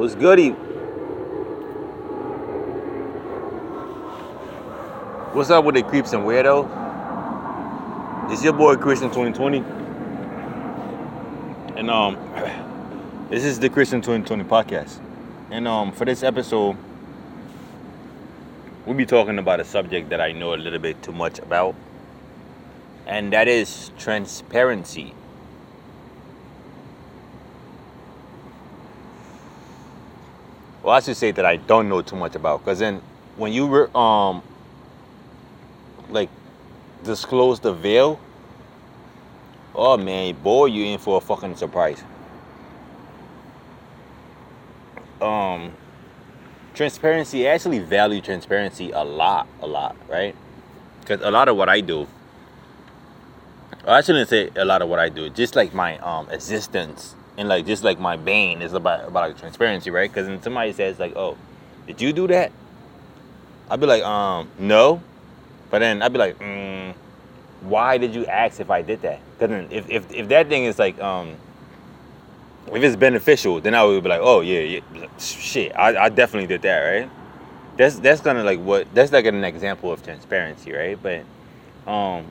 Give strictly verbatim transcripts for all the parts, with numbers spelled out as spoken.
What's goody? What's up with the creeps and weirdos? It's your boy Christian twenty twenty. And um this is the Christian twenty twenty podcast. And um for this episode, we'll be talking about a subject that I know a little bit too much about, and that is transparency. Well, I should say that I don't know too much about, because then when you re- um like disclose the veil, oh man, boy, you in for a fucking surprise. Um, transparency, I actually value transparency a lot, a lot, right? Because a lot of what I do, I shouldn't say a lot of what I do, just like my um existence. And like just like my bane is about about like transparency, right? Because when somebody says like, "Oh, did you do that?" I'd be like, "Um, no," but then I'd be like, mm, "Why did you ask if I did that?" Because if, if if that thing is like, um, if it's beneficial, then I would be like, "Oh yeah, yeah shit, I, I definitely did that," right? That's that's kind of like what that's like an example of transparency, right? But, um.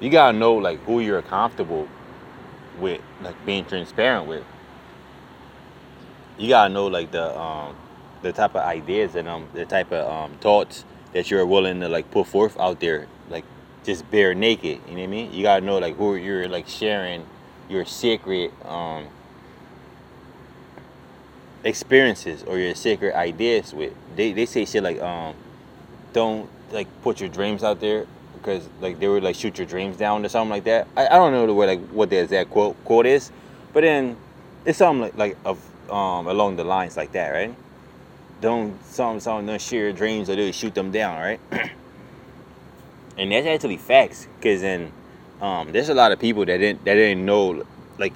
You gotta know like who you're comfortable with, like being transparent with. You gotta know like the um, the type of ideas and um the type of um, thoughts that you're willing to like put forth out there, like just bare naked. You know what I mean? You gotta know like who you're like sharing your secret um, experiences or your secret ideas with. They they say shit like um don't like put your dreams out there, because like they would like shoot your dreams down or something like that. I, I don't know the way like what the exact quote quote is, but then it's something like, like of um along the lines like that, right? Don't some some don't share your dreams or they shoot them down, right? And that's actually facts, because then um there's a lot of people that didn't that didn't know like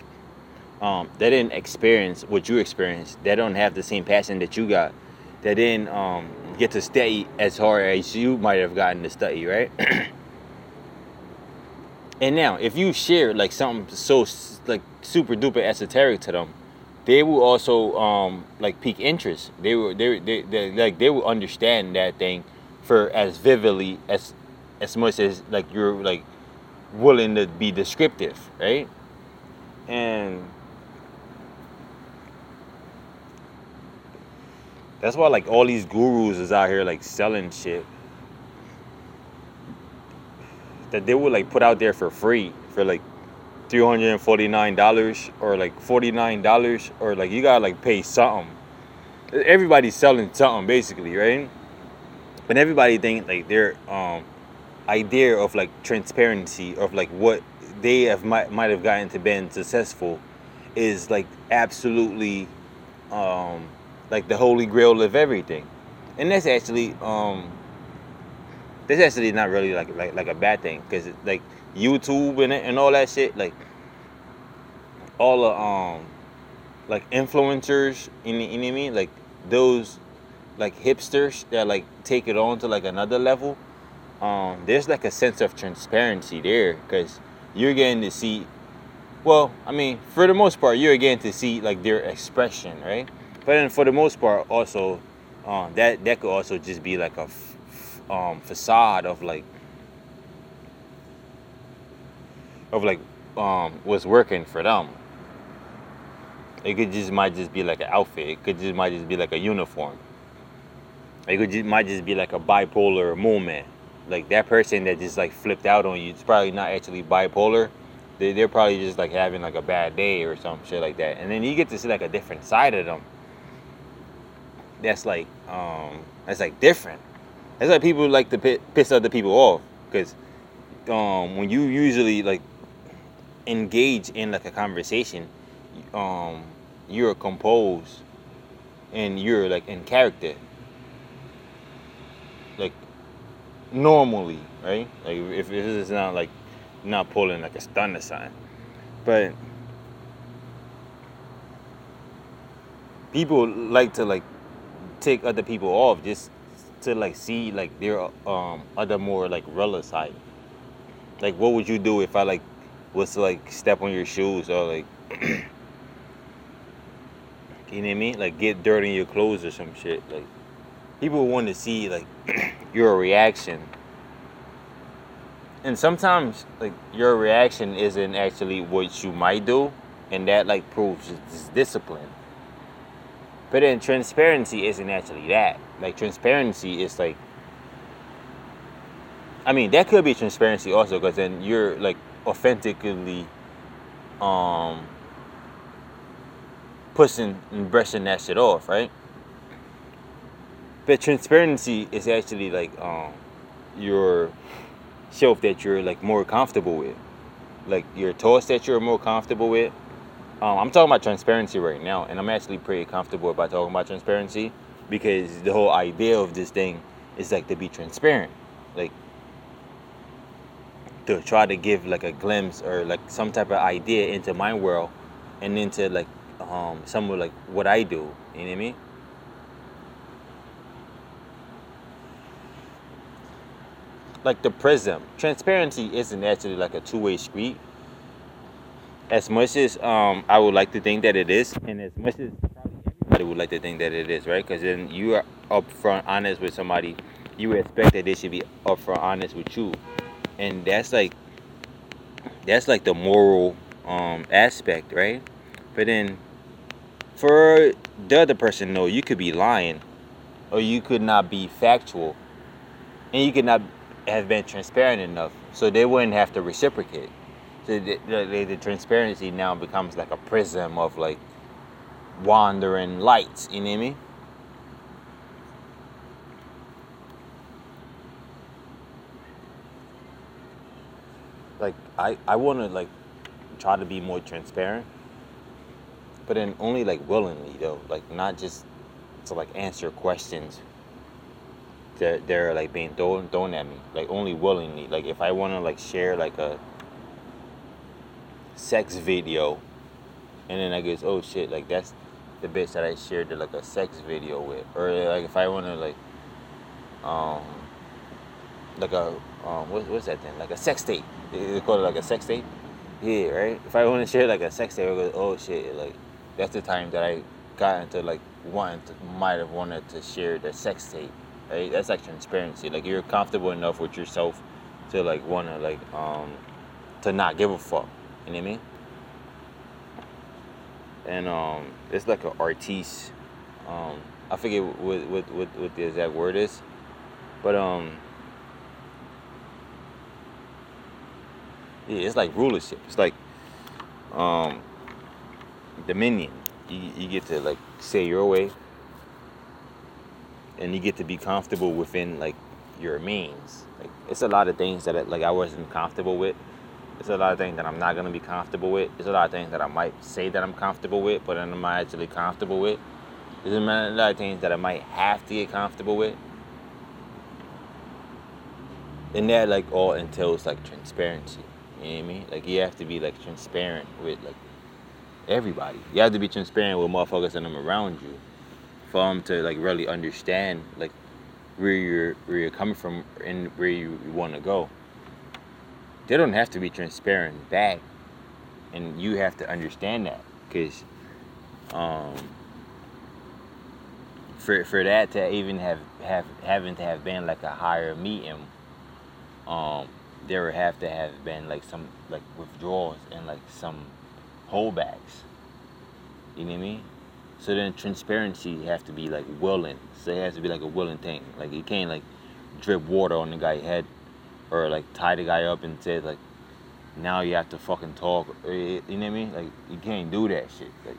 um they didn't experience what you experienced. They don't have the same passion that you got. They didn't um, get to study as hard as you might have gotten to study, right? And now, if you share like something so like super duper esoteric to them, they will also um, like pique interest. They will they, they they like they will understand that thing for as vividly as as much as like you're like willing to be descriptive, right? And that's why, like, all these gurus is out here, like, selling shit that they would, like, put out there for free for, like, three hundred forty-nine dollars or, like, forty-nine dollars or, like, you gotta, like, pay something. Everybody's selling something, basically, right? But everybody thinks, like, their um, idea of, like, transparency of, like, what they have might, might have gotten to been successful is, like, absolutely... Um, like the holy grail of everything, and that's actually um, that's actually not really like like, like a bad thing, because like YouTube and and all that shit, like all the um, like influencers, you know, you know what I mean, like those like hipsters that like take it on to like another level. Um, there's like a sense of transparency there, because you're getting to see, well, I mean, for the most part, you're getting to see like their expression, right? But then for the most part, also, uh, that, that could also just be like a f- f- um, facade of like, of like um, what's working for them. It could just might just be like an outfit. It could just might just be like a uniform. It could just, might just be like a bipolar moment. Like that person that just like flipped out on you, it's probably not actually bipolar. They, they're probably just like having like a bad day or some shit like that. And then you get to see like a different side of them. That's like, um, that's like different. That's like people like to piss other people off, because um, when you usually like engage in like a conversation, um, you're composed and you're like in character, like normally, right? Like if, if it's not like not pulling like a stunner sign, but people like to like take other people off just to like see like their um other more like real side. Like what would you do if I like was to, like, step on your shoes or, like, you know what I mean? Like, get dirt in your clothes or some shit. Like, people want to see, like, your reaction. And sometimes, like, your reaction isn't actually what you might do. And that, like, proves it's discipline. But then transparency isn't actually that. Like, transparency is, like... I mean, that could be transparency also, because then you're, like, authentically um, pushing and brushing that shit off, right? But transparency is actually, like, um, your shelf that you're, like, more comfortable with. Like, your toss that you're more comfortable with. Um, I'm talking about transparency right now, and I'm actually pretty comfortable about talking about transparency, because the whole idea of this thing is, like, to be transparent. Like, to try to give, like, a glimpse or, like, some type of idea into my world and into, like, um, some of, like, what I do. You know what I mean? Like, the prism. Transparency isn't actually, like, a two-way street. As much as um, I would like to think that it is, and as much as probably everybody would like to think that it is, right? Because then you are upfront honest with somebody, you would expect that they should be upfront honest with you, and that's like that's like the moral um, aspect, right? But then for the other person, no, you could be lying, or you could not be factual, and you could not have been transparent enough, so they wouldn't have to reciprocate. So the, the, the transparency now becomes like a prism of, like, wandering lights, you know what I mean? Like, I, I want to, like, try to be more transparent, but then only, like, willingly, though. Like, not just to, like, answer questions that, that are, like, being thrown, thrown at me. Like, only willingly. Like, if I want to, like, share, like, a sex video, and then I guess, oh shit, like, that's the bitch that I shared, like, a sex video with. Or, like, if I want to, like, um like a um what, what's that thing, like a sex tape, they call it like a sex tape, yeah, right? If I want to share, like, a sex tape, I go, oh shit, like, that's the time that I got into, like, want might have wanted to share the sex tape, right? That's like transparency. Like, you're comfortable enough with yourself to, like, want to, like, um to not give a fuck. You know what I mean? And um, it's like an artiste. Um, I forget what, what what what the exact word is, but um, yeah, it's like rulership. It's like um, dominion. You you get to, like, say your way, and you get to be comfortable within, like, your means. Like, it's a lot of things that, like, I wasn't comfortable with. It's a lot of things that I'm not going to be comfortable with. It's a lot of things that I might say that I'm comfortable with, but I'm not actually comfortable with. There's a lot of things that I might have to get comfortable with. And that, like, all entails, like, transparency. You know what I mean? Like, you have to be, like, transparent with, like, everybody. You have to be transparent with motherfuckers and them around you for them to, like, really understand, like, where you're, where you're coming from and where you want to go. They don't have to be transparent back, and you have to understand that, because um, for for that to even have, have having to have been, like, a higher meeting, um, there would have to have been, like, some, like, withdrawals and, like, some holdbacks. You know what I mean? So then transparency have to be, like, willing. So it has to be, like, a willing thing. Like, you can't, like, drip water on the guy's head, or, like, tie the guy up and say, like, now you have to fucking talk. You know what I mean? Like, you can't do that shit. Like,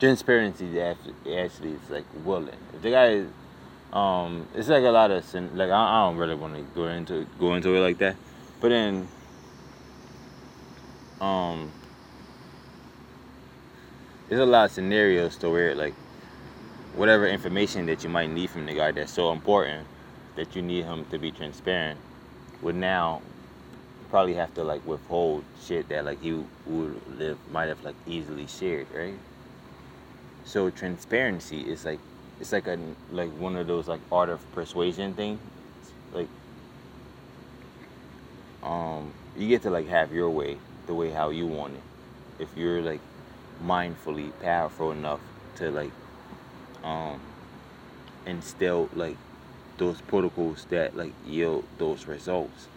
transparency actually, actually is, like, willing. If the guy is, um, it's, like, a lot of, like, I, I don't really want to go into go into it like that. But then, um, there's a lot of scenarios to where, like, whatever information that you might need from the guy that's so important that you need him to be transparent, would now probably have to, like, withhold shit that, like, he would live might have, like, easily shared, right? So transparency is, like, it's like a like one of those, like, art of persuasion things, like um, you get to like have your way, the way how you want it. If you're like mindfully powerful enough to like um, instill like those protocols that like yield those results.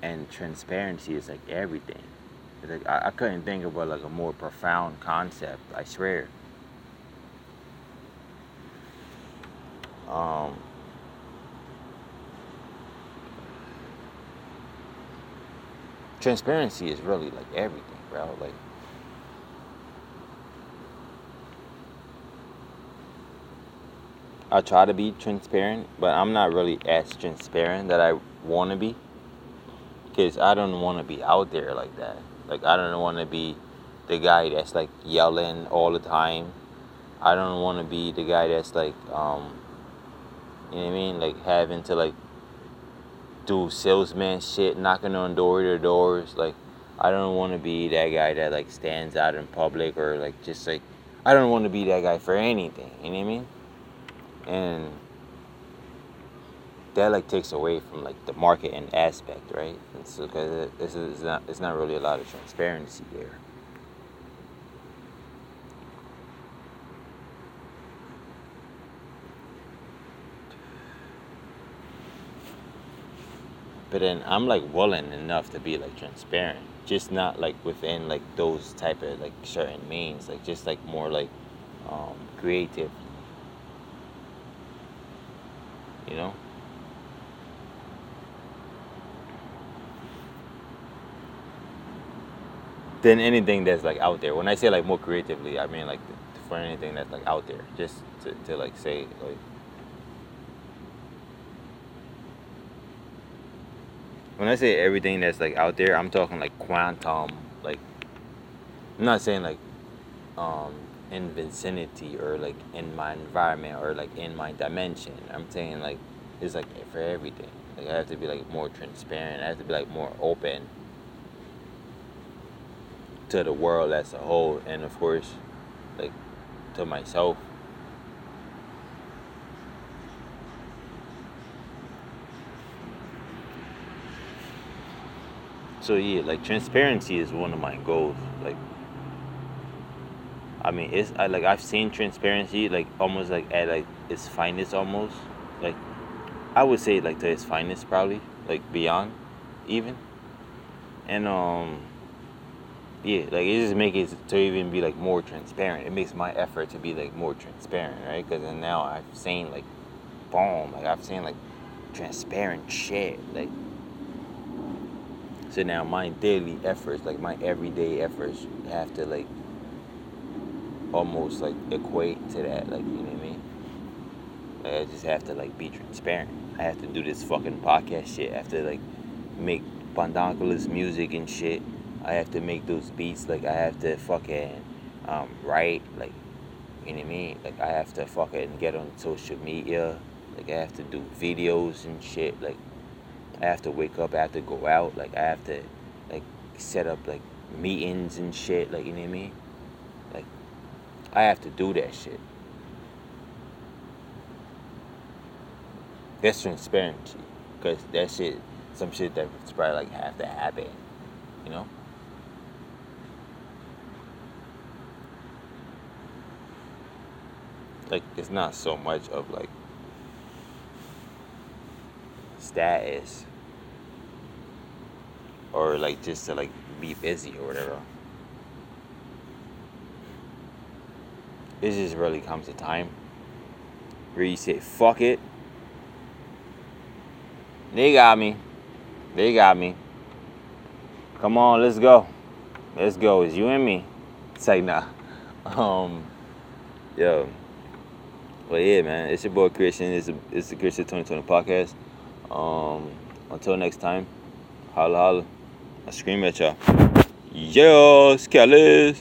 And transparency is like everything. It's like I, I couldn't think of a, like a more profound concept, I swear. Um, transparency is really like everything, bro. Like, I try to be transparent, but I'm not really as transparent that I want to be, because I don't want to be out there like that. Like, I don't want to be the guy that's like yelling all the time. I don't want to be the guy that's like, um, you know what I mean? Like, having to like do salesman shit, knocking on door to doors. Like, I don't want to be that guy that like stands out in public, or like just like, I don't want to be that guy for anything. You know what I mean? And that like takes away from like the marketing aspect, right? It's because this is not, it's not really a lot of transparency there. But then I'm like willing enough to be like transparent, just not like within like those type of like certain means, like just like more like um, creative. You know? Than anything that's like out there. When I say like more creatively, I mean like for anything that's like out there. Just to, to like say like. When I say everything that's like out there, I'm talking like quantum. Like, I'm not saying like um in vicinity, or like in my environment, or like in my dimension. I'm saying like it's like for everything. Like, I have to be like more transparent. I have to be like more open to the world as a whole, and of course like to myself. So yeah, like transparency is one of my goals. Like, I mean, it's I, like I've seen transparency like almost like at like its finest, almost like I would say like to its finest, probably like beyond even. And um yeah, like it just makes it to even be like more transparent. It makes my effort to be like more transparent, right? Because now I've seen like boom, like I've seen like transparent shit, like. So now my daily efforts, like my everyday efforts, have to like almost like equate to that, like, you know what I mean? Like, I just have to like be transparent. I have to do this fucking podcast shit. I have to like make Pandonculus music and shit. I have to make those beats. Like, I have to fucking um, write, like, you know what I mean? Like, I have to fucking get on social media. Like, I have to do videos and shit. Like, I have to wake up. I have to go out. Like, I have to like set up like meetings and shit. Like, you know what I mean? Like, I have to do that shit. That's transparency, because that shit, some shit that's probably like have to happen, you know? Like, it's not so much of like status, or like just to like be busy or whatever. It just really comes a time where you say, fuck it. They got me. They got me. Come on, let's go. Let's go. It's you and me. It's like, nah. Um, yo. Well, yeah, man. It's your boy, Christian. It's, a, it's the Christian twenty twenty podcast. Um, until next time. Holla, holla. I scream at y'all. Yes, Kelly.